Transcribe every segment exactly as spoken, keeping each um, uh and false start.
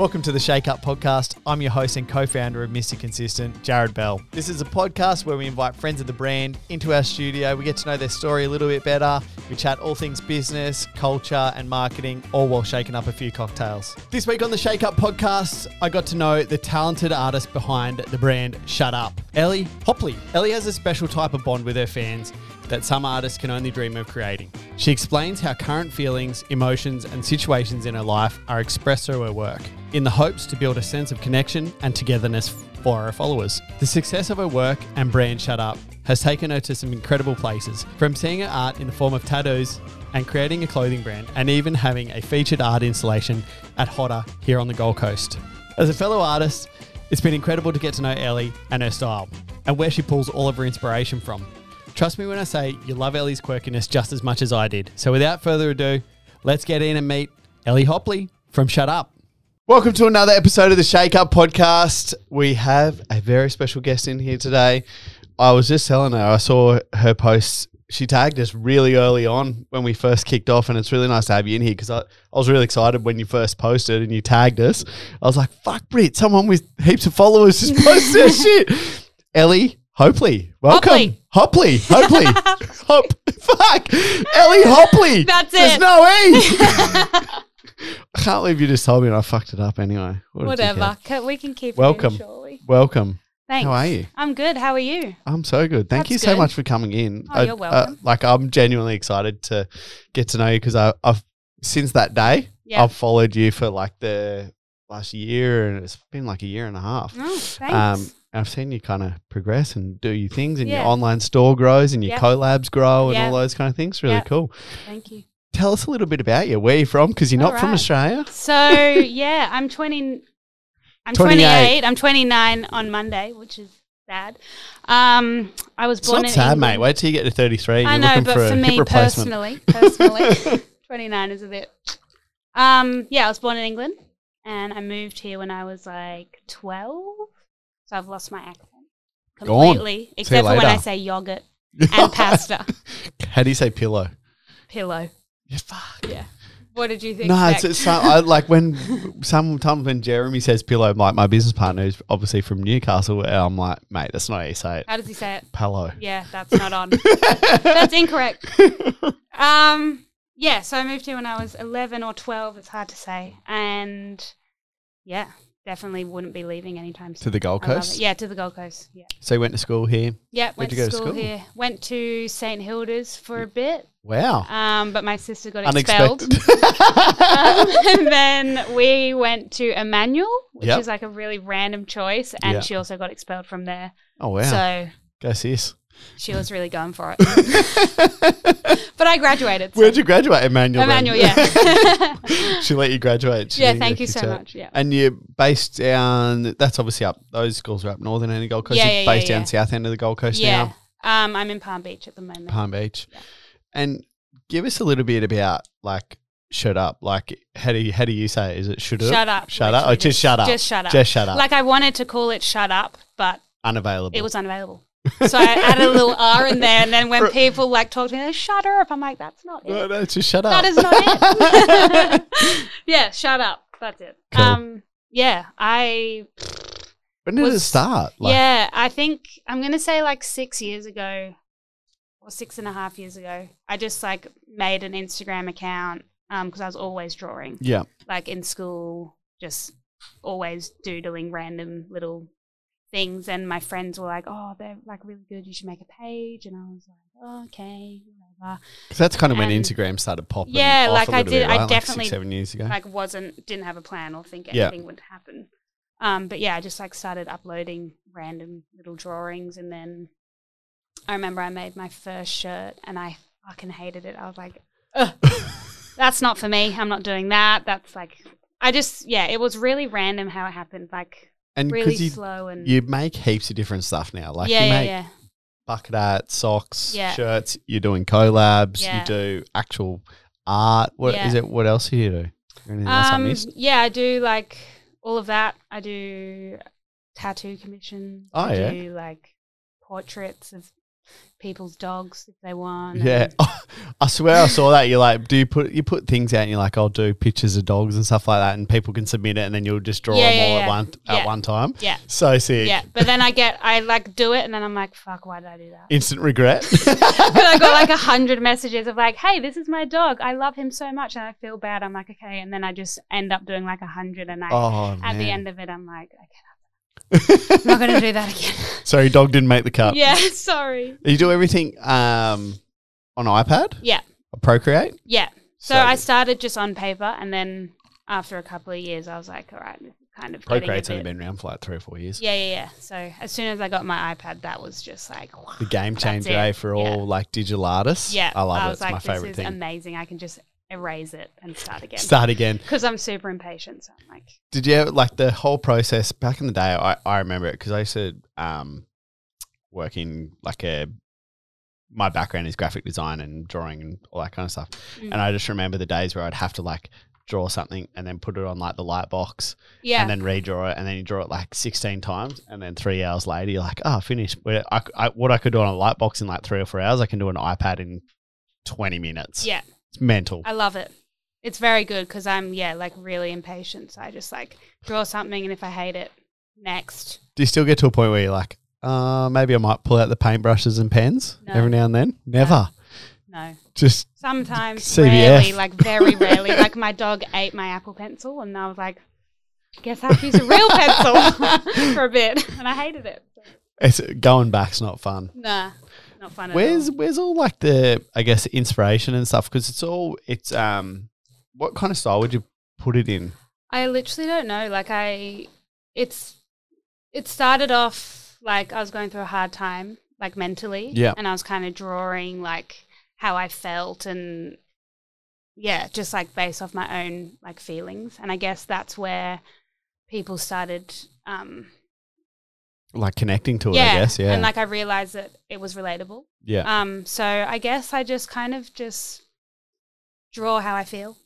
Welcome to the Shake Up Podcast. I'm your host and co-founder of Mister Consistent, Jared Bell. This is a podcast where we invite friends of the brand into our studio. We get to know their story a little bit better. We chat all things business, culture and marketing, all while shaking up a few cocktails. This week on the Shake Up Podcast, I got to know the talented artist behind the brand SHUTURP, Ellie Hopley. Ellie has a special type of bond with her fans that some artists can only dream of creating. She explains how current feelings, emotions, and situations in her life are expressed through her work in the hopes to build a sense of connection and togetherness for her followers. The success of her work and brand SHUTURP has taken her to some incredible places, from seeing her art in the form of tattoos and creating a clothing brand, and even having a featured art installation at HOTA here on the Gold Coast. As a fellow artist, it's been incredible to get to know Ellie and her style and where she pulls all of her inspiration from. Trust me when I say you love Ellie's quirkiness just as much as I did. So without further ado, let's get in and meet Ellie Hopley from SHUTURP. Welcome to another episode of the Shake Up Podcast. We have a very special guest in here today. I was just telling her, I saw her posts. She tagged us really early on when we first kicked off, and it's really nice to have you in here because I, I was really excited when you first posted and you tagged us. I was like, fuck Brit, someone with heaps of followers just posted their shit. Ellie Hopley, welcome. Hopley, Hopley, Hop, fuck, Ellie Hopley. That's it. There's no E. I can't believe you just told me and I fucked it up anyway. What Whatever, can, we can keep welcome. It in, surely. Welcome. Thanks. How are you? I'm good. How are you? I'm so good. Thank That's you so good. much for coming in. Oh, I, you're welcome. Uh, like I'm genuinely excited to get to know you because I've, since that day, yeah. I've followed you for like the last year and it's been like a year and a half. Oh, thanks. Um, I've seen you kind of progress and do your things and yeah. your online store grows and your yep. collabs grow and yep. all those kind of things. Really yep. cool. Thank you. Tell us a little bit about you. Where are you from? Because you're all not right. from Australia. So, yeah, I'm twenty I'm twenty-eight. twenty-eight. I'm twenty-nine on Monday, which is sad. Um, I was born in It's not sad, England. Mate. Wait till you get to thirty-three. I know, but for, for me personally, personally, twenty-nine is a bit. Um, yeah, I was born in England and I moved here when I was like twelve. So I've lost my accent completely, Gone. except for when I say yogurt and pasta. How do you say pillow? Pillow. Yeah, fuck. Yeah. What did you think? No, it's, it's some, I, like when sometimes when Jeremy says pillow, like my business partner is obviously from Newcastle, and I'm like, mate, that's not how you say it. How does he say it? Pillow. Yeah, that's not on. that's, that's incorrect. Um, yeah, so I moved here when I was eleven or twelve. It's hard to say, and yeah. Definitely wouldn't be leaving anytime soon. To the Gold Coast? Yeah, to the Gold Coast. Yeah. So you went to school here? Yeah, went to, to school, school here. Went to Saint Hilda's for a bit. Wow. Um, but my sister got Unexpected. expelled. um, and then we went to Emmanuel, which yep. is like a really random choice. And yep. she also got expelled from there. Oh, wow. So go sis. She was really going for it. But I graduated. So. Where'd you graduate, Emmanuel? Emmanuel, yeah. She let you graduate. She yeah, thank you so out. much. Yeah. And you're based down, that's obviously up, those schools are up northern end of the Gold Coast. Yeah, you're yeah, based yeah, down yeah. south end of the Gold Coast yeah. now. Yeah, um, I'm in Palm Beach at the moment. Palm Beach. Yeah. And give us a little bit about like SHUTURP. Like how do you, how do you say it? Is it SHUTURP? SHUTURP. SHUTURP. Or just, just SHUTURP. Just SHUTURP. Just SHUTURP. Like I wanted to call it SHUTURP, but. Unavailable. It was unavailable. So I added a little R in there, and then when people like talk to me, SHUTURP. I'm like, that's not it. No, no, just shut up. That is not it. Yeah, SHUTURP. That's it. Cool. Um, yeah, I. When did was, it start? Like, yeah, I think I'm gonna say like six years ago, or six and a half years ago. I just like made an Instagram account because um, I was always drawing. Yeah, like in school, just always doodling random little. things, and my friends were like, oh, they're like really good, you should make a page, and I was like, oh, okay, whatever. Because that's kind of and when Instagram started popping yeah off like a I did bit, right? I like definitely six, seven years ago like wasn't didn't have a plan or think anything yeah. would happen um but yeah I just like started uploading random little drawings, and then I remember I made my first shirt and I fucking hated it. I was like, ugh, that's not for me, I'm not doing that. That's like I just yeah it was really random how it happened, like. And really you, slow and you make heaps of different stuff now. Like yeah, you make yeah, yeah. bucket art, socks, yeah. shirts. You're doing collabs. Yeah. You do actual art. What yeah. is it? What else do you do? Anything um, else I missed? Yeah, I do like all of that. I do tattoo commissions. Oh I yeah, do like portraits of people's dogs if they want. Yeah, I swear I saw that. You're like, do you put you put things out and you're like, I'll do pictures of dogs and stuff like that, and people can submit it, and then you'll just draw yeah, them yeah, all yeah. at one yeah. at one time. Yeah, so sick. Yeah, but then I get I like do it, and then I'm like, fuck, why did I do that? Instant regret. But I got like a hundred messages of like, hey, this is my dog. I love him so much, and I feel bad. I'm like, okay, and then I just end up doing like a hundred, and I oh, at man. the end of it, I'm like, okay. I'm not going to do that again. Sorry, dog didn't make the cut. Yeah, sorry. You do everything um, on iPad? Yeah. Procreate? Yeah. So, so I started just on paper, and then after a couple of years, I was like, all right, kind of Procreate's only been around for like three or four years. Yeah, yeah, yeah. So as soon as I got my iPad, that was just like wow, the game changer eh, for all yeah. like digital artists. Yeah, I love I it. It's like, my favorite thing. This is amazing. I can just erase it and start again. Start again. Because I'm super impatient. So I'm like. Did you ever, like the whole process back in the day? I, I remember it because I used to um, work in like a. My background is graphic design and drawing and all that kind of stuff, mm. and I just remember the days where I'd have to like draw something and then put it on like the light box, yeah, and then redraw it, and then you draw it like sixteen times, and then three hours later you're like, oh, finished. But I, I, what I could do on a light box in like three or four hours, I can do on an iPad in twenty minutes. Yeah. It's mental. I love it. It's very good because I'm, yeah, like really impatient. So I just like draw something, and if I hate it, next. Do you still get to a point where you're like, uh, maybe I might pull out the paintbrushes and pens no. every now and then? Never. No. no. Just sometimes, C B F. Rarely, like very rarely. Like my dog ate my Apple Pencil, and I was like, I guess I have to use a real pencil for a bit. And I hated it. So. It's, going back's not fun. Nah. Not fun at where's all. Where's all like the I guess inspiration and stuff, because it's all it's um what kind of style would you put it in? I literally don't know. Like I it's it started off like I was going through a hard time like mentally, yeah, and I was kind of drawing like how I felt and yeah, just like based off my own like feelings, and I guess that's where people started um like connecting to it, yeah. I guess, yeah. And like I realised that it was relatable. Yeah. Um. So I guess I just kind of just draw how I feel.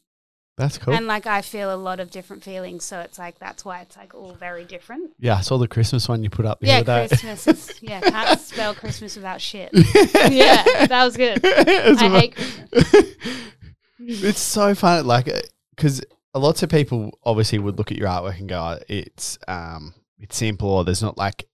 That's cool. And like I feel a lot of different feelings, so it's like that's why it's like all very different. Yeah, I saw the Christmas one you put up the yeah, other day. Christmas is, yeah, can't spell Christmas without shit. Yeah, that was good. I fun. hate Christmas. It's so fun, like, because lots of people obviously would look at your artwork and go, it's um, it's simple, or there's not like.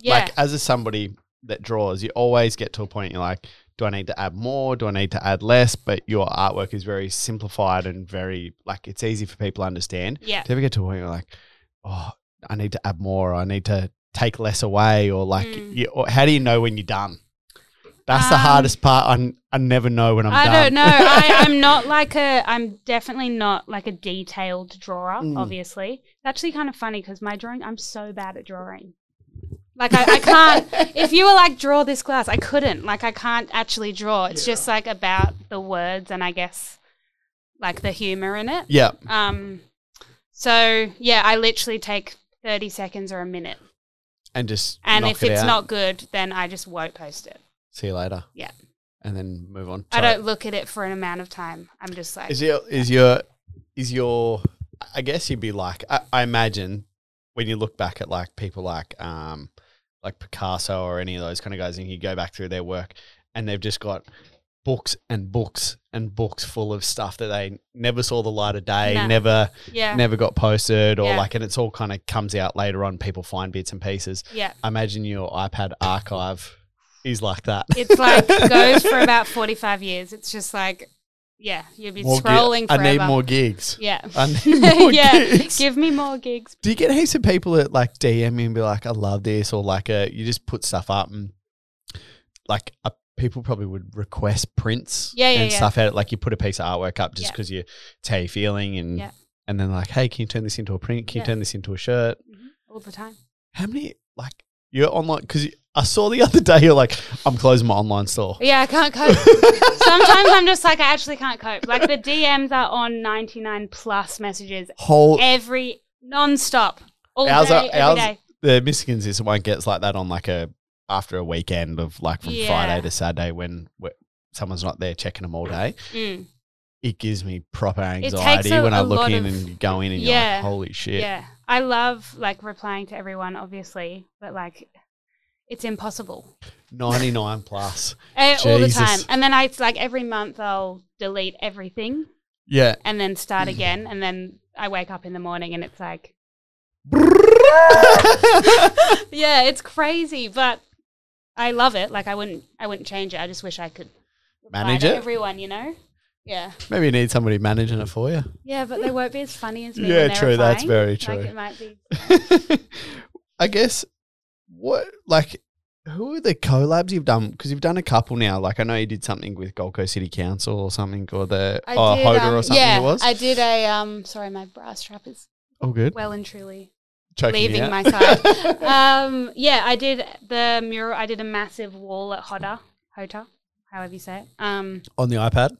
Yeah. Like as a somebody that draws, you always get to a point you're like, do I need to add more? Do I need to add less? But your artwork is very simplified and very like it's easy for people to understand. Yeah. Do you ever get to a point you're like, oh, I need to add more, or I need to take less away, or like mm. you, or how do you know when you're done? That's um, the hardest part. I'm, I never know when I'm I done. I don't know. I, I'm not like a – I'm definitely not like a detailed drawer, mm. obviously. It's actually kind of funny because my drawing – I'm so bad at drawing. Like I, I can't – if you were like draw this glass, I couldn't. Like I can't actually draw. It's yeah. just like about the words and I guess like the humor in it. Yeah. Um. So, yeah, I literally take thirty seconds or a minute. And just And if it it's out. not good, then I just won't post it. See you later. Yeah. And then move on. I don't it. look at it for an amount of time. I'm just like – Is your – is your is your? I guess you'd be like I, – I imagine when you look back at like people like um. like Picasso or any of those kind of guys, and you go back through their work and they've just got books and books and books full of stuff that they never saw the light of day, no. never yeah. never got posted or yeah. like, and it's all kind of comes out later on, people find bits and pieces. Yeah. I imagine your iPad archive is like that. It's like goes for about forty-five years. It's just like, yeah, you'll be more scrolling gi- I forever. I need more gigs. Yeah. I need more yeah. gigs. Give me more gigs. Do you get heaps of people that like D M me and be like, I love this, or like a, you just put stuff up and like a, people probably would request prints yeah, yeah, and yeah. stuff out. Like you put a piece of artwork up just because yeah. you, it's how you're feeling and, yeah. and then like, hey, can you turn this into a print? Can yeah. you turn this into a shirt? Mm-hmm. All the time. How many like you're online because you, I saw the other day you're like, I'm closing my online store. Yeah, I can't cope. Sometimes I'm just like, I actually can't cope. Like the D Ms are on ninety-nine plus messages. Whole every non-stop all ours day, are, every ours, day. The Michigan's is one gets like that on like a after a weekend of like from yeah. Friday to Saturday when someone's not there checking them all day. Mm. It gives me proper anxiety a, when I look in of, and you go in and yeah, you're like, holy shit. Yeah, I love like replying to everyone obviously, but like it's impossible. ninety-nine plus. uh, all the time. And then I, it's like every month I'll delete everything. Yeah. And then start again. And then I wake up in the morning and it's like. Yeah, it's crazy. But I love it. Like I wouldn't I wouldn't change it. I just wish I could manage it. Everyone, you know? Yeah. Maybe you need somebody managing it for you. Yeah, but they won't be as funny as me. Yeah, when true. Applying. That's very true. Like it might be. I guess what like who are the collabs you've done? Because you've done a couple now. Like I know you did something with Gold Coast City Council or something, or the I or did, HOTA um, or something. Yeah, it was. I did a um. Sorry, my bra strap is all good. Well and truly choking leaving my side. um. Yeah, I did the mural. I did a massive wall at HOTA, HOTA, however you say it. Um. On the iPad.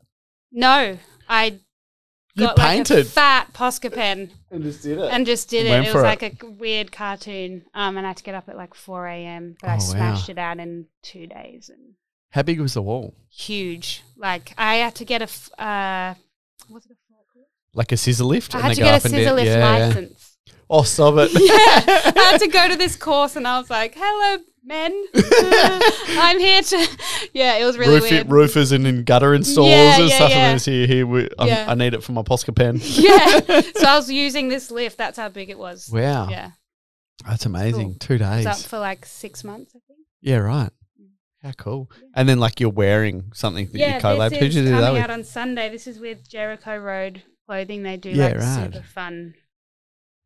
No, I you got painted. Like a fat Posca pen and just did it. And just did and it. It was like it. a weird cartoon. Um, and I had to get up at like four a.m. But oh, I smashed wow. it out in two days. And how big was the wall? Huge. Like I had to get a f- uh, what's it called? Like a scissor lift. I had and to get a scissor lift yeah, license. Yeah. Oh, stop it! Yeah, I had to go to this course, and I was like, "Hello, men, uh, I'm here to." Yeah, it was really Roof weird. It, roofers and in gutter installs yeah, and yeah, stuff. Yeah. And this here, here, we, um, yeah. I need it for my Posca pen. Yeah, so I was using this lift. That's how big it was. Wow. Yeah, that's amazing. Cool. Two days. It was up for like six months, I think. Yeah, right. How yeah, cool. Yeah. And then like you're wearing something that yeah, you collabed. This is Who'd you do coming that with? Out on Sunday. This is with Jericho Road Clothing. They do yeah, like right. super fun.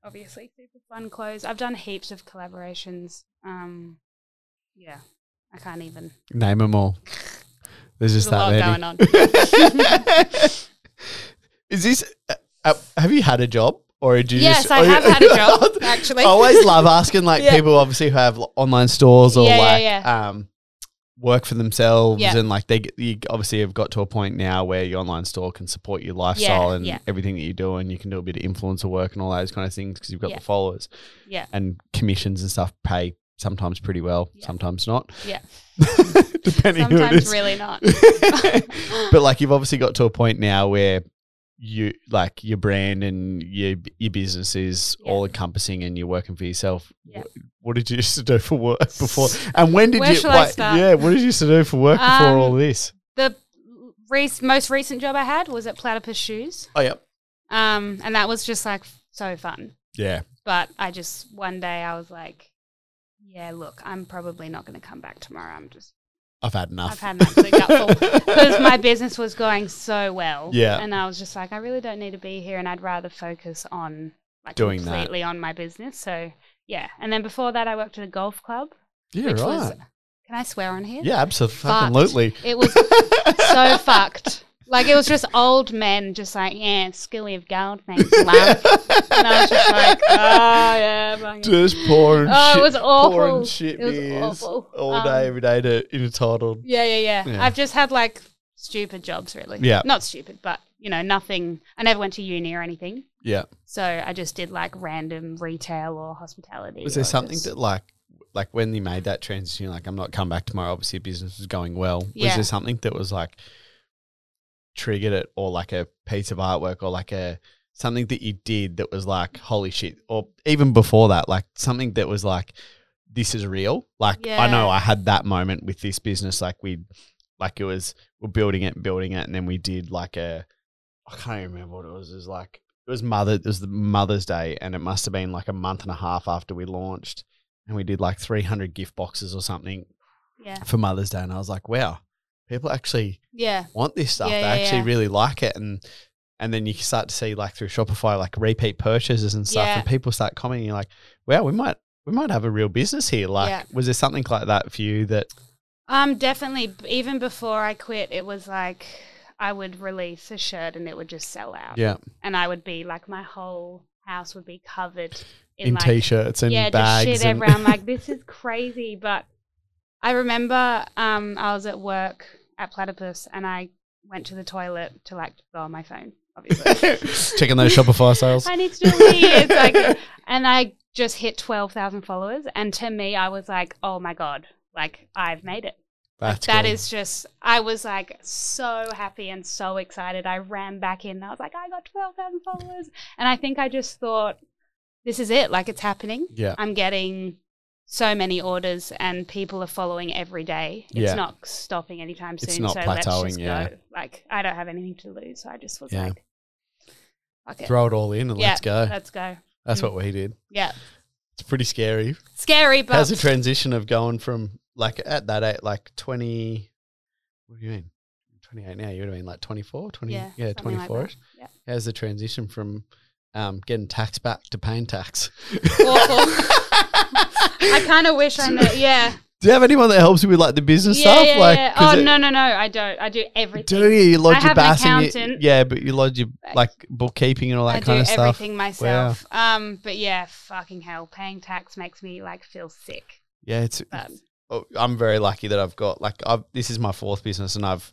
Obviously, super fun clothes. I've done heaps of collaborations. Um, yeah, I can't even. Name them all. There's just There's that a lot many. Going on. Is this, uh, have you had a job? Or did you yes, just, I have had a job, actually. I always love asking like yeah. people obviously who have online stores or yeah, like yeah, yeah. Um, work for themselves yeah. and like they you obviously have got to a point now where your online store can support your lifestyle yeah, and yeah. everything that you do, and you can do a bit of influencer work and all those kind of things because you've got yeah. the followers. Yeah. And commissions and stuff pay sometimes pretty well, yeah. sometimes not. Yeah. Depending sometimes who it is. Really not. But like you've obviously got to a point now where you like your brand and your your business is yeah. all encompassing, and you're working for yourself. Yeah. What, what did you used to do for work before? And when did Where you? Shall like, I start? Yeah, what did you used to do for work um, before all this? The re- most recent job I had was at Platypus Shoes. Oh yeah. Um, and that was just like so fun. Yeah. But I just one day I was like, yeah, look, I'm probably not going to come back tomorrow. I'm just. I've had enough. I've had an absolute gutful because my business was going so well. Yeah. And I was just like, I really don't need to be here, and I'd rather focus on like doing completely that. On my business. So, yeah. And then before that, I worked at a golf club. Yeah, which right. was, can I swear on here? Yeah, absolutely. Fucked. It was so fucked. Like, it was just old men just like, yeah, skilly of gold, thanks, love. And I was just like, oh, yeah. Bang. Just pouring oh, shit. It was awful. Pouring shit it was awful. All um, day, every day to entitled. Yeah, yeah, yeah, yeah. I've just had, like, stupid jobs, really. Yeah. Not stupid, but, you know, nothing. I never went to uni or anything. Yeah. So I just did, like, random retail or hospitality. Was there something just, that, like, like when you made that transition, like, I'm not coming back tomorrow, obviously business was going well. Yeah. Was there something that was, like, triggered it, or like a piece of artwork, or like a something that you did that was like holy shit, or even before that, like something that was like this is real, like yeah. I know I had that moment with this business, like we like it was we're building it and building it and then we did like a I can't even remember what it was it was like it was mother it was the Mother's Day, and it must have been like a month and a half after we launched, and we did like three hundred gift boxes or something yeah. for Mother's Day, and I was like, wow, people actually yeah. want this stuff. Yeah, they yeah, actually yeah. really like it. And and then you start to see like through Shopify, like repeat purchases and stuff, yeah. and people start commenting, you're like, wow, we might we might have a real business here. Like yeah. was there something like that for you that Um definitely even before I quit, it was like I would release a shirt and it would just sell out. Yeah. And I would be like my whole house would be covered in, in like, t-shirts and yeah, bags. Yeah, just shit and everywhere. I'm like, this is crazy, but I remember um, I was at work at Platypus and I went to the toilet to like go on my phone, obviously. Checking those Shopify sales. I need to do it. Like, and I just hit twelve thousand followers, and to me I was like, oh my God, like I've made it. That's like, that is just, I was like so happy and so excited. I ran back in and I was like, I got twelve thousand followers. And I think I just thought, this is it. Like it's happening. Yeah. I'm getting so many orders and people are following every day. It's yeah. not stopping anytime soon. It's not so plateauing, let's just yeah. go. Like, I don't have anything to lose. So I just was yeah. like, okay. Throw it all in and yeah, let's go. Let's go. That's mm. what we did. Yeah. It's pretty scary. Scary, but. How's the transition of going from like at that age, like twenty, what do you mean? twenty-eight now, you would have been like twenty-four, twenty, yeah, yeah twenty-four like yeah. How's the transition from um, getting tax back to paying tax? Awful. I kind of wish I knew, yeah. Do you have anyone that helps you with like the business yeah, stuff? Yeah, like, yeah. Oh, it, no, no, no, I don't. I do everything. Do you? You lodge I your bass an accountant. You, yeah, but you lodge your like bookkeeping and all that I kind of stuff. I do everything myself. Wow. Um, But yeah, fucking hell, paying tax makes me like feel sick. Yeah, it's. Um, oh, I'm very lucky that I've got like I've this is my fourth business and I've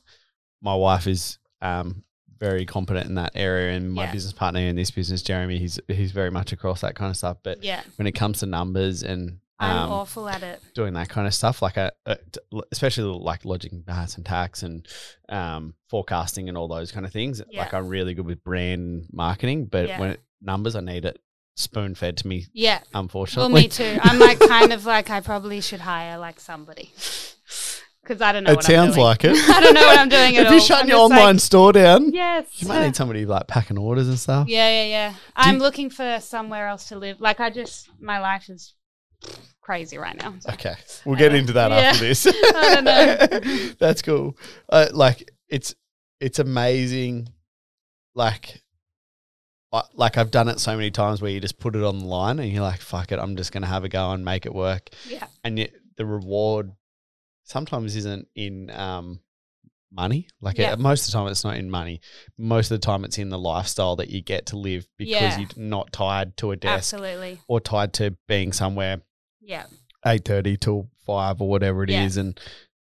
my wife is um very competent in that area and my yeah. business partner in this business, Jeremy, he's he's very much across that kind of stuff. But yeah. when it comes to numbers and um, I'm awful at it. Doing that kind of stuff, like I, uh, especially like lodging bass and tax and um forecasting and all those kind of things. Yeah. Like I'm really good with brand marketing, but yeah. when it, numbers, I need it spoon fed to me. Yeah, unfortunately. Well, me too. I'm like kind of like I probably should hire like somebody. Because I don't know it what I'm doing. It sounds like it. I don't know what I'm doing at all. If you're shutting your online like, store down, yes, you might need somebody like packing orders and stuff. Yeah, yeah, yeah. Do I'm you, looking for somewhere else to live. Like I just, my life is crazy right now. So. Okay. We'll get into that yeah. after this. I don't know. That's cool. Uh, like it's it's amazing. Like, I, like I've done it so many times where you just put it online and you're like, fuck it, I'm just going to have a go and make it work. Yeah. And yet the reward sometimes isn't in um, money. Like yeah. it, most of the time it's not in money. Most of the time it's in the lifestyle that you get to live because yeah. you're not tied to a desk. Absolutely. Or tied to being somewhere yeah. eight thirty till five or whatever it yeah. is. And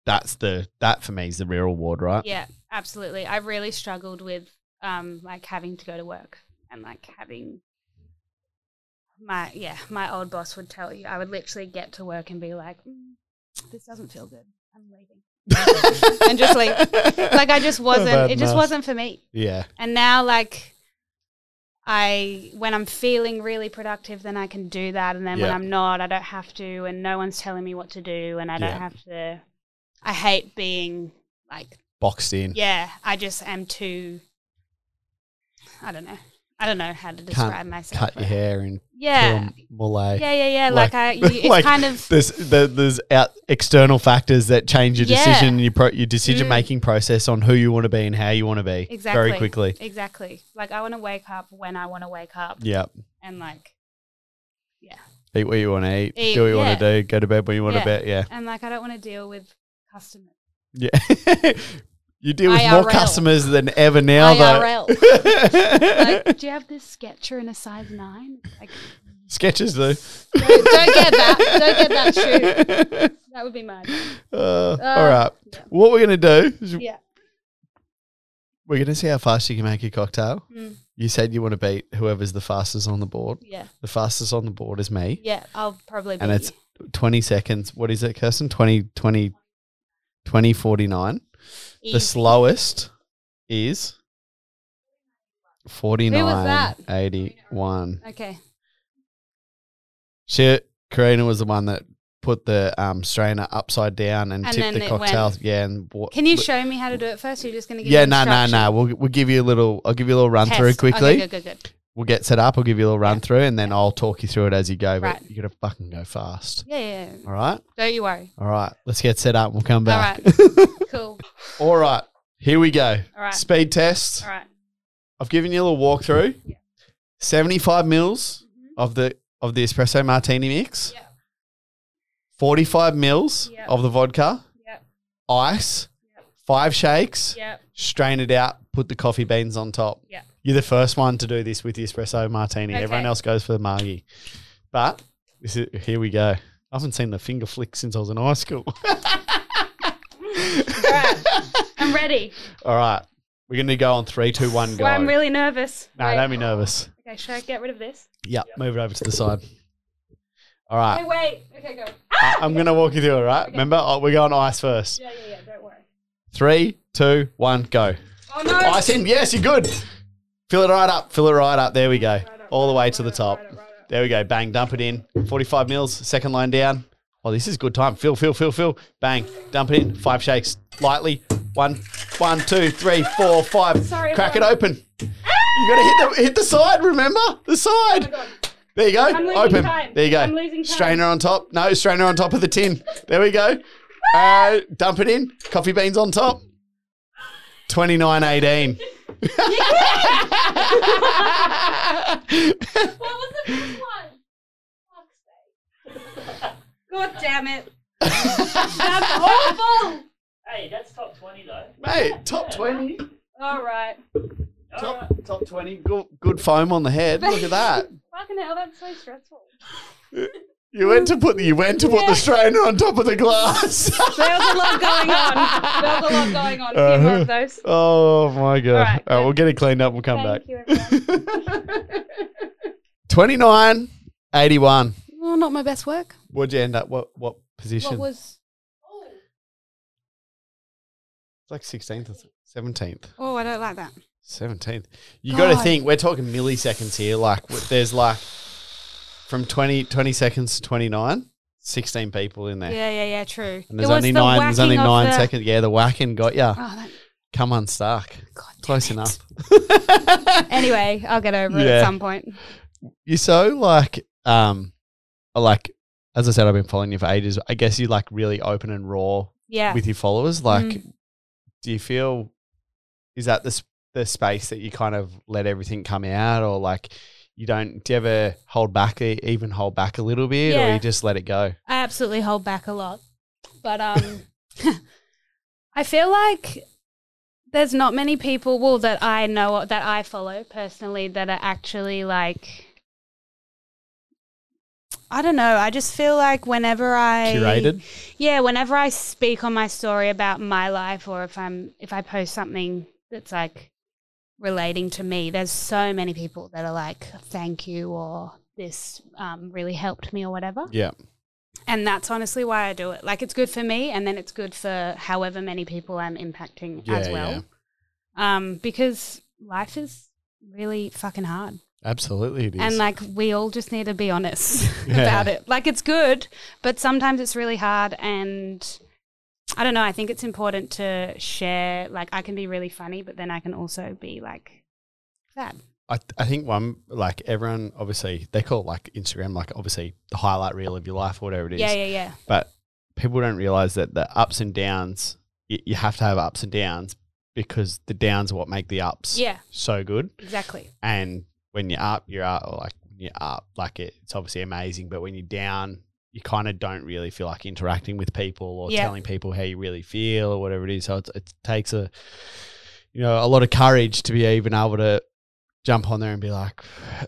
that's the that for me is the real reward, right? Yeah, absolutely. I really struggled with um, like having to go to work and like having my, yeah, my old boss would tell you, I would literally get to work and be like, mm. this doesn't feel good. I'm leaving. And just leave. Like I just wasn't, it just enough. wasn't for me. Yeah. And now like I, when I'm feeling really productive, then I can do that. And then yeah. when I'm not, I don't have to, and no one's telling me what to do and I don't yeah. have to, I hate being like. Boxed in. Yeah. I just am too, I don't know. I don't know how to describe Can't myself. Cut your hair and yeah, mullet. Yeah, yeah, yeah. Like, like I, you, it's like kind of there's there's out external factors that change your yeah. decision, your pro, your decision mm. making process on who you want to be and how you want to be. Exactly. Very quickly. Exactly. Like I want to wake up when I want to wake up. Yeah. And like, yeah. Eat what you want to eat. eat. Do what you yeah. want to do. Go to bed when you want yeah. to bed. Yeah. And like I don't want to deal with customers. Yeah. You deal with I R L more customers than ever now, I R L though. Like, do you have this Sketcher in a size nine? Like, Sketchers, though. No, don't get that. Don't get that shoe. That would be mine. Uh, uh, all right. Yeah. What we're going to do is yeah. we're going to see how fast you can make your cocktail. Mm. You said you want to beat whoever's the fastest on the board. Yeah. The fastest on the board is me. Yeah, I'll probably beat And it's you. twenty seconds. What is it, Kirsten? twenty, twenty, twenty forty-nine. Easy. The slowest is forty-nine eighty-one. Okay. She, Karina was the one that put the um, strainer upside down and, and tipped the cocktail. Went. Yeah. And w- Can you show me how to do it first? Or are you just going to give yeah, me no, no, no. We'll we'll give you a little. I'll give you a little run Test. through quickly. Okay, good, good, good. We'll get set up. I'll give you a little run yeah. through, and then yeah. I'll talk you through it as you go. But right. you gotta fucking go fast. Yeah, yeah. All right. Don't you worry. All right. Let's get set up. We'll come back. All right. Cool. All right. Here we go. All right. Speed test. All right. I've given you a little walkthrough. Yeah. Seventy-five mils mm-hmm. of the of the espresso martini mix. Yeah. Forty-five mils yep. of the vodka. Yep. Ice. Yep. Five shakes. Yep. Strain it out. Put the coffee beans on top. Yeah. You're the first one to do this with the espresso martini. Okay. Everyone else goes for the margie. But this is, here we go. I haven't seen the finger flick since I was in high school. All right. I'm ready. All right. We're going to go on three, two, one, go. Well, I'm really nervous. No, wait. Don't be nervous. Okay, should I get rid of this? Yep, yep. Move it over to the side. All right. Hey, wait. Okay, go. Ah! I'm going to walk you through it, all right? Okay. Remember, oh, we're going ice first. Yeah, yeah, yeah. Don't worry. Three, two, one, go. Oh, no. Ice in. Yes, you're good. Fill it right up. Fill it right up. There we go. All the way to the top. There we go. Bang, dump it in. forty-five mils, second line down. Oh, this is a good time. Fill, fill, fill, fill. Bang, dump it in. Five shakes, lightly. One, one, two, three, four, five. Sorry, Crack everyone. it open. Ah! You got to hit the hit the side, remember? The side. Oh, there you go. I'm losing open. Time. There you go. I'm losing time. Strainer on top. No, strainer on top of the tin. There we go. Uh, dump it in. Coffee beans on top. twenty-nine eighteen. What was the first one? Fuck's sake. God damn it. That's awful. Hey, that's top twenty though. Mate, top twenty. All right. Top, right. top twenty. Good, good foam on the head. Look at that. Fucking hell, that's so stressful. You went to put the you went to yeah. put the strainer on top of the glass. There was a lot going on. There was a lot going on. Uh, more of those. Oh my god! All right, All right we'll get it cleaned up. We'll come thank back. You, Twenty-nine, eighty-one. Well, not my best work. Where'd you end up? What what position? What was? Oh. It's like sixteenth or seventeenth. Oh, I don't like that. Seventeenth. You got to think. We're talking milliseconds here. Like there's like. From twenty, twenty seconds to twenty-nine, sixteen people in there. Yeah, yeah, yeah, true. And there's only the nine, there's only nine the... seconds. Yeah, the whacking got ya. Oh, that... Come unstuck. Close it. enough. Anyway, I'll get over yeah. it at some point. You're so like, um, like, as I said, I've been following you for ages. I guess you're like really open and raw yeah. with your followers. Like, mm. do you feel, is that the, the space that you kind of let everything come out or like, You don't, do you ever hold back, even hold back a little bit yeah. or you just let it go? I absolutely hold back a lot. But um, I feel like there's not many people, well, that I know, that I follow personally that are actually like, I don't know. I just feel like whenever I. Curated? Yeah, whenever I speak on my story about my life or if I'm, if I post something that's like. Relating to me, there's so many people that are like, thank you, or this um, really helped me or whatever. Yeah. And that's honestly why I do it. Like it's good for me and then it's good for however many people I'm impacting yeah, as well. Yeah. Um, because life is really fucking hard. Absolutely it is. And like we all just need to be honest yeah. about it. Like it's good, but sometimes it's really hard and I don't know, I think it's important to share, like I can be really funny, but then I can also be like sad. I, th- I think one, like everyone obviously, they call it like Instagram, like obviously the highlight reel of your life or whatever it is. Yeah, yeah, yeah. But people don't realise that the ups and downs, y- you have to have ups and downs because the downs are what make the ups yeah. so good. Exactly. And when you're up, you're up, or like you're up, like it, it's obviously amazing, but when you're down, you kind of don't really feel like interacting with people or yeah. telling people how you really feel or whatever it is. So it, it takes a, you know, a lot of courage to be even able to jump on there and be like,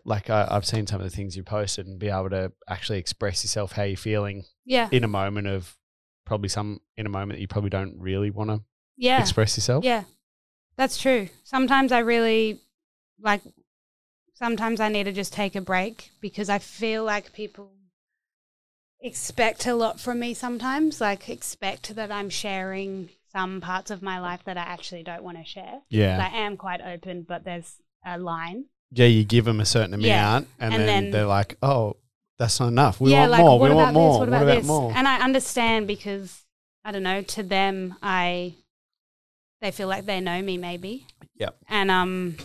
like I, I've seen some of the things you posted and be able to actually express yourself how you're feeling yeah. in a moment of probably some, in a moment that you probably don't really want to yeah. express yourself. Yeah, that's true. Sometimes I really like, sometimes I need to just take a break because I feel like people expect a lot from me sometimes, like expect that I'm sharing some parts of my life that I actually don't want to share. Yeah. I am quite open, but there's a line. Yeah, you give them a certain amount yeah. and, and then, then they're like, oh, that's not enough. We yeah, want like, more. We want more. This? What about, what about this? More? And I understand because, I don't know, to them, I they feel like they know me maybe. Yep. And um,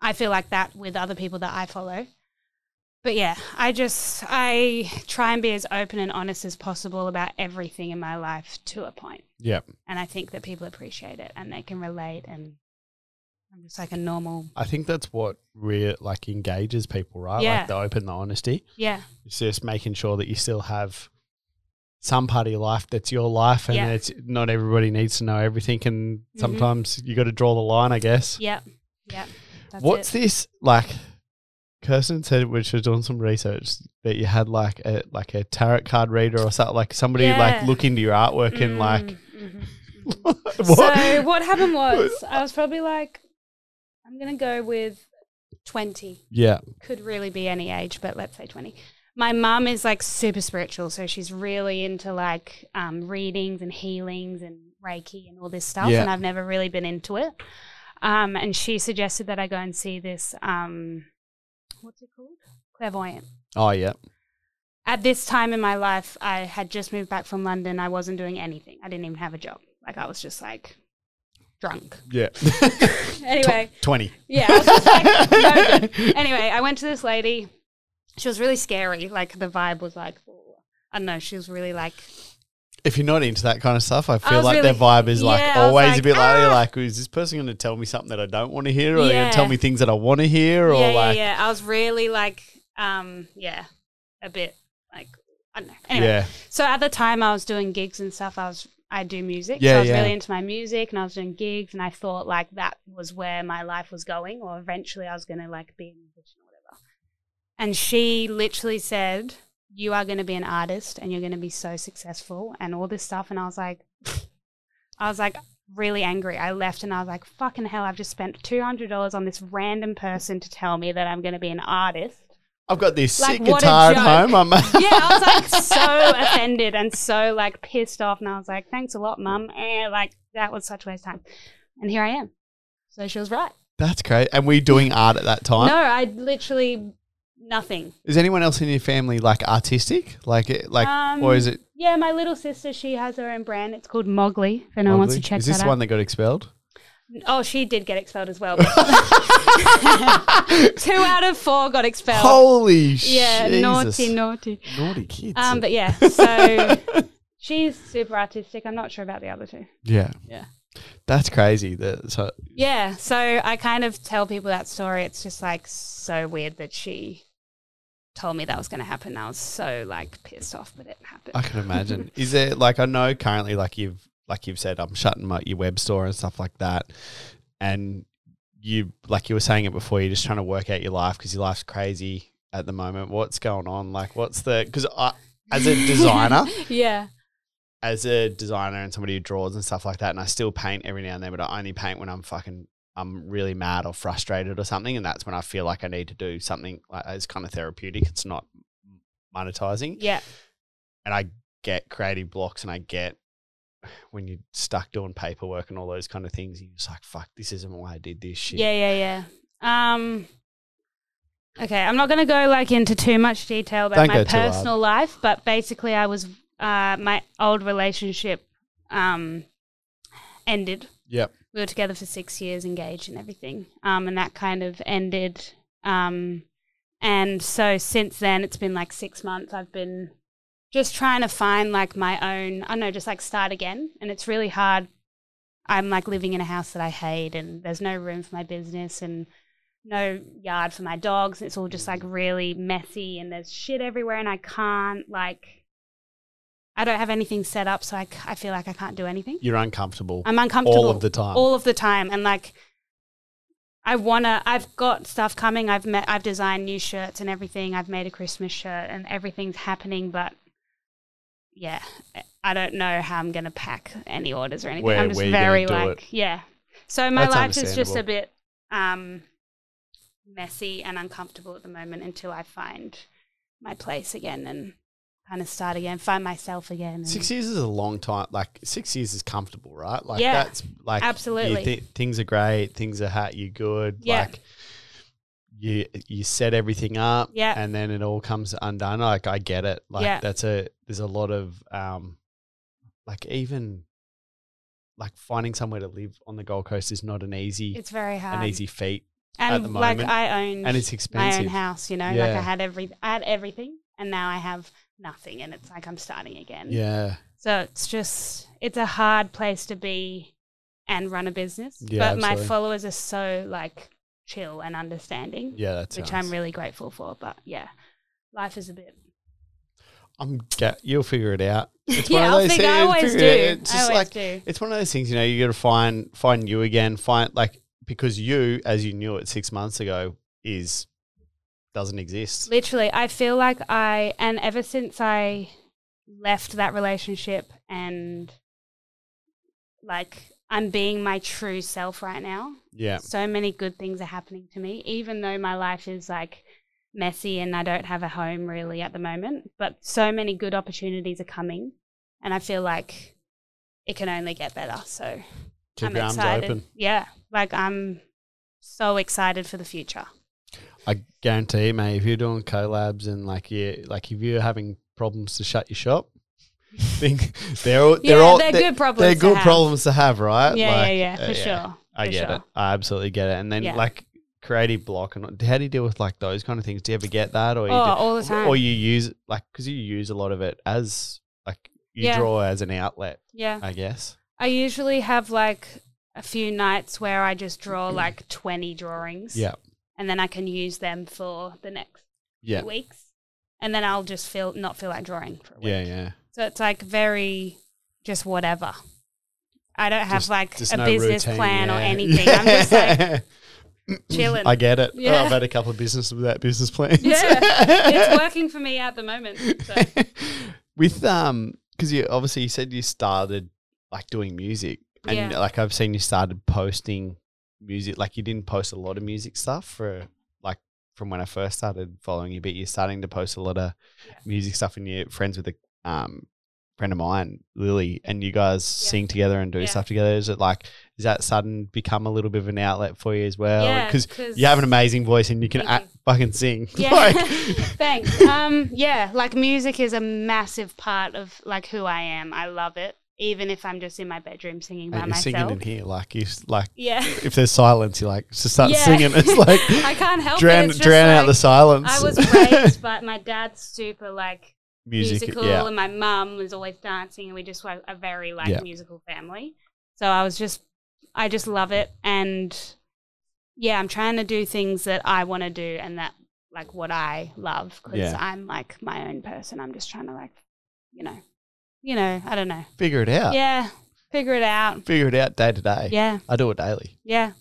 I feel like that with other people that I follow. But yeah, I just, I try and be as open and honest as possible about everything in my life to a point. Yeah. And I think that people appreciate it and they can relate and I'm just like a normal. I think that's what re- like engages people, right? Yeah. Like the open, the honesty. Yeah. It's just making sure that you still have some part of your life that's your life and yeah. it's not everybody needs to know everything and mm-hmm. sometimes you got to draw the line, I guess. Yeah. Yeah. That's What's it. this like? Kirsten said, which was doing some research, that you had like a like a tarot card reader or something, like somebody yeah. like look into your artwork mm, and like. Mm-hmm. What? So what happened was I was probably like, I'm gonna go with twenty. Yeah, could really be any age, but let's say twenty. My mum is like super spiritual, so she's really into like um, readings and healings and Reiki and all this stuff, yeah. and I've never really been into it. Um, and she suggested that I go and see this. Um, What's it called? clairvoyant. Oh, yeah. At this time in my life, I had just moved back from London. I wasn't doing anything. I didn't even have a job. Like, I was just, like, drunk. Yeah. Anyway. Tw- twenty. Yeah. I was just like, no good. Anyway, I went to this lady. She was really scary. Like, the vibe was like, I don't know. She was really, like. If you're not into that kind of stuff, I feel I like really, their vibe is, yeah, like, always like, a bit ah. like, like, is this person going to tell me something that I don't want to hear, or yeah. going to tell me things that I want to hear? Or yeah, like yeah, yeah. I was really, like, um, yeah, a bit, like, I don't know. Anyway, yeah. So at the time I was doing gigs and stuff. I was I do music. Yeah, so I was yeah. really into my music, and I was doing gigs, and I thought, like, that was where my life was going, or eventually I was going to, like, be a musician or whatever. And she literally said, you are going to be an artist and you're going to be so successful and all this stuff. And I was like, I was like really angry. I left and I was like, fucking hell, I've just spent two hundred dollars on this random person to tell me that I'm going to be an artist. I've got this like, sick guitar at home. I'm yeah, I was like so offended and so like pissed off. And I was like, thanks a lot, mum. And like that was such a waste of time. And here I am. So she was right. That's great. And were you doing art at that time? No, I literally... Nothing. Is anyone else in your family like artistic? Like, like, um, or is it? Yeah, my little sister, she has her own brand. It's called Mogly, if anyone Mogly? wants to check that out. Is this the one that got expelled? Oh, she did get expelled as well. Two out of four got expelled. Holy shit. Yeah, Jesus. naughty, naughty. Naughty kids. Um, But yeah, so she's super artistic. I'm not sure about the other two. Yeah. Yeah. That's crazy. That, so. Yeah, so I kind of tell people that story. It's just like so weird that she... told me that was going to happen. I was so like pissed off, but it happened. I can imagine. Is there like, I know currently like you've, like you've said, I'm shutting my, your web store and stuff like that. And you, like you were saying it before, you're just trying to work out your life because your life's crazy at the moment. What's going on? Like what's the, because I, as a designer, yeah, as a designer and somebody who draws and stuff like that, and I still paint every now and then, but I only paint when I'm fucking I'm really mad or frustrated or something, and that's when I feel like I need to do something like it's kind of therapeutic. It's not monetizing. Yeah. And I get creative blocks, and I get when you're stuck doing paperwork and all those kind of things, you're just like, fuck, this isn't why I did this shit. Yeah, yeah, yeah. Um, okay, I'm not going to go like into too much detail about Don't my personal life, but basically I was uh, my old relationship um, ended. Yep. We were together for six years, engaged and everything, um, and that kind of ended. Um, and so since then, it's been like six months. I've been just trying to find like my own, I don't know, just like start again. And it's really hard. I'm like living in a house that I hate, and there's no room for my business and no yard for my dogs. It's all just like really messy, and there's shit everywhere, and I can't like... I don't have anything set up, so I, I feel like I can't do anything. You're uncomfortable. I'm uncomfortable. All of the time. All of the time. And, like, I want to – I've got stuff coming. I've met, I've designed new shirts and everything. I've made a Christmas shirt and everything's happening. But, yeah, I don't know how I'm going to pack any orders or anything. Where, I'm just very, like – yeah. So my life is just a bit um, messy and uncomfortable at the moment until I find my place again and – kind of start again, find myself again. Six years is a long time. Like six years is comfortable, right? Like yeah, that's like absolutely. Th- things are great. Things are hot. You're good. Yeah. Like you, you set everything up. Yeah. And then it all comes undone. Like I get it. Like yeah, that's a. There's a lot of um, like even like finding somewhere to live on the Gold Coast is not an easy. It's very hard. An easy feat. And at the moment. Like I owned and it's expensive. My own house. You know, yeah, like I had every. I had everything, and now I have nothing, and it's like I'm starting again. Yeah. So it's just it's a hard place to be and run a business. Yeah, but absolutely. My followers are so like chill and understanding. Yeah, that's which nice. I'm really grateful for. But yeah, life is a bit. I'm get you'll figure it out. It's yeah, one of those things, I always do. It. It's just I always like, do. It's one of those things, you know. You got to find find you again. Find like because you, as you knew it six months ago, is. Doesn't exist. Literally, I feel like I, and ever since I left that relationship and like I'm being my true self right now. Yeah. So many good things are happening to me, even though my life is like messy and I don't have a home really at the moment, but so many good opportunities are coming and I feel like it can only get better. So keep I'm your excited. Arms open. Yeah. Like I'm so excited for the future. I guarantee, mate, if you're doing collabs and like you like if you're having problems to shut your shop, think they're all, they're yeah, all they're, they're good problems. They're good to problems to have, right? Yeah, like, yeah, yeah, for uh, yeah. sure. I for get sure. it. I absolutely get it. And then yeah. like creative block, and how do you deal with like those kind of things? Do you ever get that, or oh, you do, all the time, or you use like because you use a lot of it as like you yeah. draw as an outlet? Yeah, I guess. I usually have like a few nights where I just draw like twenty drawings. Yeah. And then I can use them for the next yeah. few weeks. And then I'll just feel not feel like drawing for a week. Yeah, yeah. So it's like very just whatever. I don't have just, like just a no business routine, plan yeah. or anything. Yeah. I'm just like chilling. I get it. Yeah. Oh, I've had a couple of businesses without business plans. Yeah. It's working for me at the moment. So. With um because you obviously you said you started like doing music and yeah. like I've seen you started posting music, like you didn't post a lot of music stuff for like from when I first started following you, but you're starting to post a lot of yeah. music stuff and you're friends with a um friend of mine, Lily, and you guys yeah. sing together and do yeah. stuff together. Is it like is that sudden become a little bit of an outlet for you as well? Because yeah, you have an amazing voice and you can act, fucking sing. Yeah. Like. Thanks. Um yeah, like music is a massive part of like who I am. I love it. Even if I'm just in my bedroom singing by myself. You're singing in here. Like, you, like yeah. if there's silence, you're like, just start yeah. singing. It's like, I can't help drown, it. It's drown like, out the silence. I was raised, but my dad's super like Music, musical yeah. and my mum was always dancing and we just were a very like yeah. musical family. So I was just, I just love it. And yeah, I'm trying to do things that I want to do and that like what I love because yeah. I'm like my own person. I'm just trying to like, you know. You know, I don't know. Figure it out. Yeah, figure it out. Figure it out day to day. Yeah. I do it daily. Yeah.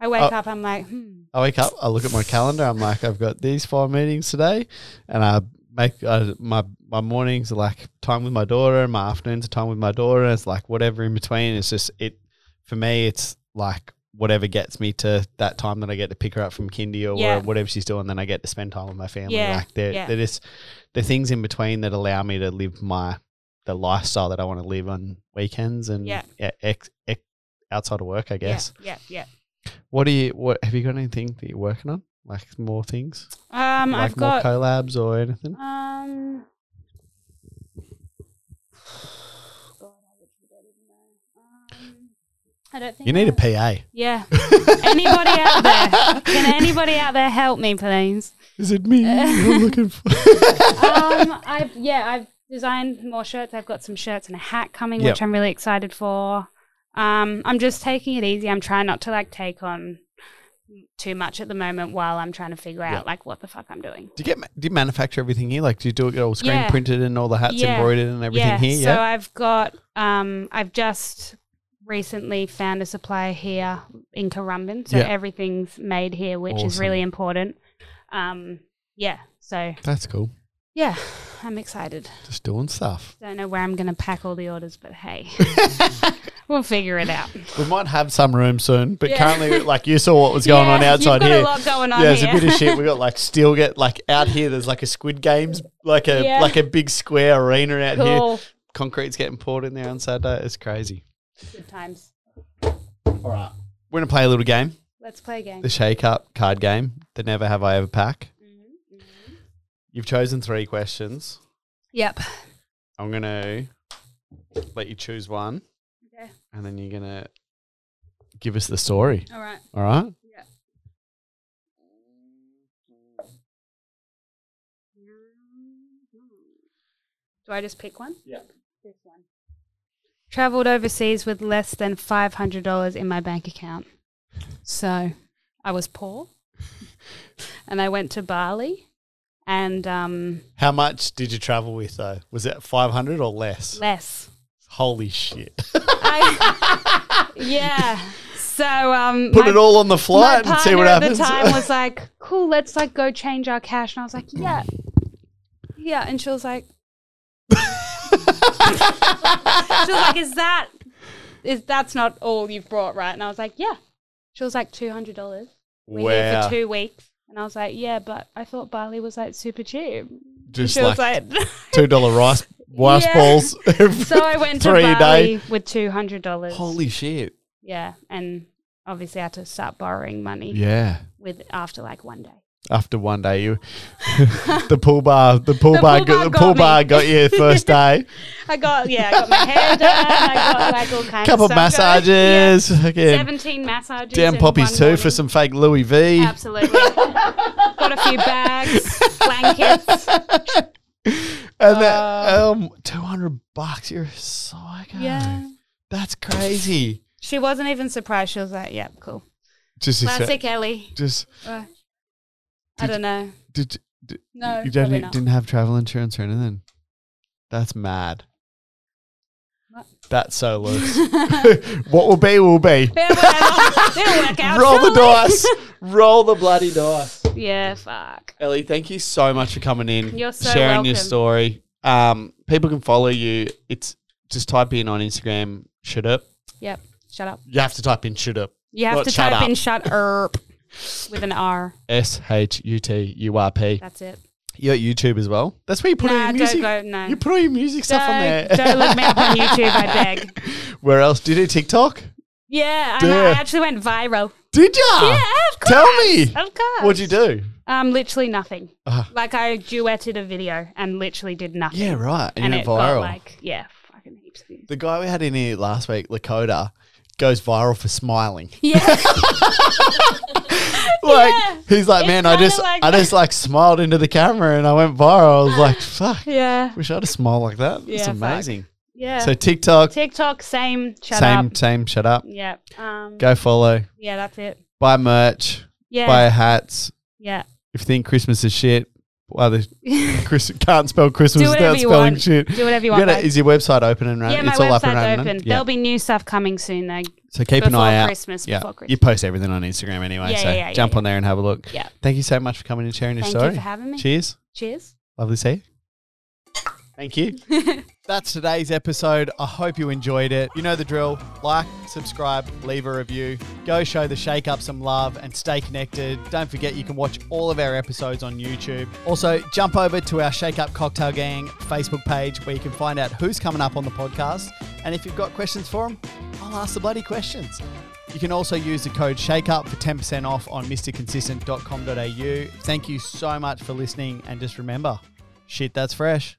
I wake I, up, I'm like, hmm. I wake up, I look at my calendar, I'm like, I've got these five meetings today and I make I, my my mornings are like time with my daughter and my afternoons are time with my daughter. It's like whatever in between. It's just it – for me, it's like whatever gets me to that time that I get to pick her up from kindy or yeah. whatever she's doing, then I get to spend time with my family. Yeah. Like they're, yeah. they're just – the things in between that allow me to live my – the lifestyle that I want to live on weekends and yeah. ex, ex, outside of work, I guess. Yeah, yeah, yeah. What do you? What have you got? Anything that you're working on? Like more things? Um, like I've more got collabs or anything. Um, God, I literally don't even know. Um, I don't think you need I, a P A. Yeah. Anybody out there? Can anybody out there help me, please? Is it me uh, you're looking for? um, I've yeah, I've. Designed more shirts. I've got some shirts and a hat coming, yep. which I'm really excited for. Um, I'm just taking it easy. I'm trying not to like take on too much at the moment while I'm trying to figure yep. out like what the fuck I'm doing. Do you get? Do you manufacture everything here? Like, do you do it all screen yeah. printed and all the hats yeah. embroidered and everything yeah. here? Yeah. So I've got. Um, I've just recently found a supplier here in Currumbin, so yep. everything's made here, which awesome. Is really important. Um, yeah. So that's cool. Yeah, I'm excited. Just doing stuff. Don't know where I'm going to pack all the orders, but hey, we'll figure it out. We might have some room soon, but yeah. currently, like you saw what was going yeah, on outside you've got here. There's a lot going on. Yeah, there's here. a bit of shit. We got like Steelgate, like out here. There's like a Squid Games, like a yeah. like a big square arena out cool. here. Concrete's getting poured in there on Saturday. It's crazy. Good times. All right, we're gonna play a little game. Let's play a game. The Shake Up card game. The Never Have I Ever Pack. You've chosen three questions. Yep. I'm going to let you choose one. Okay. And then you're going to give us the story. All right. All right? Yeah. Do I just pick one? Yeah. This one. Traveled overseas with less than five hundred dollars in my bank account. So I was poor and I went to Bali. And um, how much did you travel with though? Was it five hundred or less? Less. Holy shit! I, yeah. So um, put my, it all on the flight and see what happens. My partner at the time was like, "Cool, let's like go change our cash." And I was like, "Yeah, yeah." And she was like, "She was like, is that is that's not all you've brought, right?" And I was like, "Yeah." She was like, two hundred dollars. We're wow. here for two weeks. And I was like, yeah, but I thought Bali was like super cheap. Just she like, like two dollars rice, rice yeah. balls. So I went to Bali day. with two hundred dollars. Holy shit. Yeah. And obviously I had to start borrowing money. Yeah. With after like one day. after one day, you the pool bar, the pool the bar, pool bar got, the got pool me. bar got you first day. I got yeah, I got my hair done. I got like all kinds. Couple of stuff massages. Going, yeah. Again, Seventeen massages. Down poppies too morning. For some fake Louis V. Absolutely. Got a few bags, blankets, and uh, that um two hundred bucks. You're a psycho. Yeah, that's crazy. She wasn't even surprised. She was like, "Yeah, cool." Just classic Ellie. Just. Uh, I don't know. Did, did, did no, you don't, didn't have travel insurance or anything? That's mad. What? That's so loose. What will be, will be. They'll work out. They'll work out. Roll the dice. Roll the bloody dice. Yeah, fuck. Ellie, thank you so much for coming in. You're so sharing welcome. Your story. Um, people can follow you. It's just type in on Instagram, SHUTURP. Yep, shut up. You have to type in SHUTURP. You have to type up. in SHUTURP. With an R. S H U T U R P. That's it. You're at YouTube as well. That's where you put nah, all your music. Don't go, no. You put all your music don't, stuff on there. Don't look me up on YouTube, I beg. Where else? Do you do TikTok? Yeah, I, I actually went viral. Did you? Yeah, of course. Tell me. Of course. What'd you do? Um, literally nothing. Uh, like I duetted a video and literally did nothing. Yeah, right. And, and you went it viral. Got like, yeah, fucking heaps of views. The guy we had in here last week, Lakota, goes viral for smiling. Yeah. Like yeah. He's like, man, I just like I just like smiled into the camera and I went viral. I was like, fuck. Yeah. Wish I had a smile like that. It's yeah, amazing. Fuck. Yeah. So TikTok. TikTok, same shut same, up. Same, same shut up. Yeah. Um, Go follow. Yeah, that's it. Buy merch. Yeah. Buy hats. Yeah. If you think Christmas is shit, well, the Chris can't spell Christmas without spelling want. shit. Do whatever you want. You gotta, is your website open and running? Yeah, my it's all website's up and open. Yeah. There'll be new stuff coming soon, though. So keep an eye out. Christmas, yeah. Before Christmas. You post everything on Instagram anyway, yeah, so yeah, yeah, jump yeah. on there and have a look. Yeah. Thank you so much for coming and sharing your Thank story. Thank you for having me. Cheers. Cheers. Lovely to see you. Thank you. That's today's episode. I hope you enjoyed it. You know the drill. Like, subscribe, leave a review. Go show the Shake Up some love and stay connected. Don't forget you can watch all of our episodes on YouTube. Also, jump over to our Shake Up Cocktail Gang Facebook page where you can find out who's coming up on the podcast. And if you've got questions for them, I'll ask the bloody questions. You can also use the code SHAKEUP for ten percent off on mister consistent dot com dot a u. Thank you so much for listening and just remember, shit that's fresh.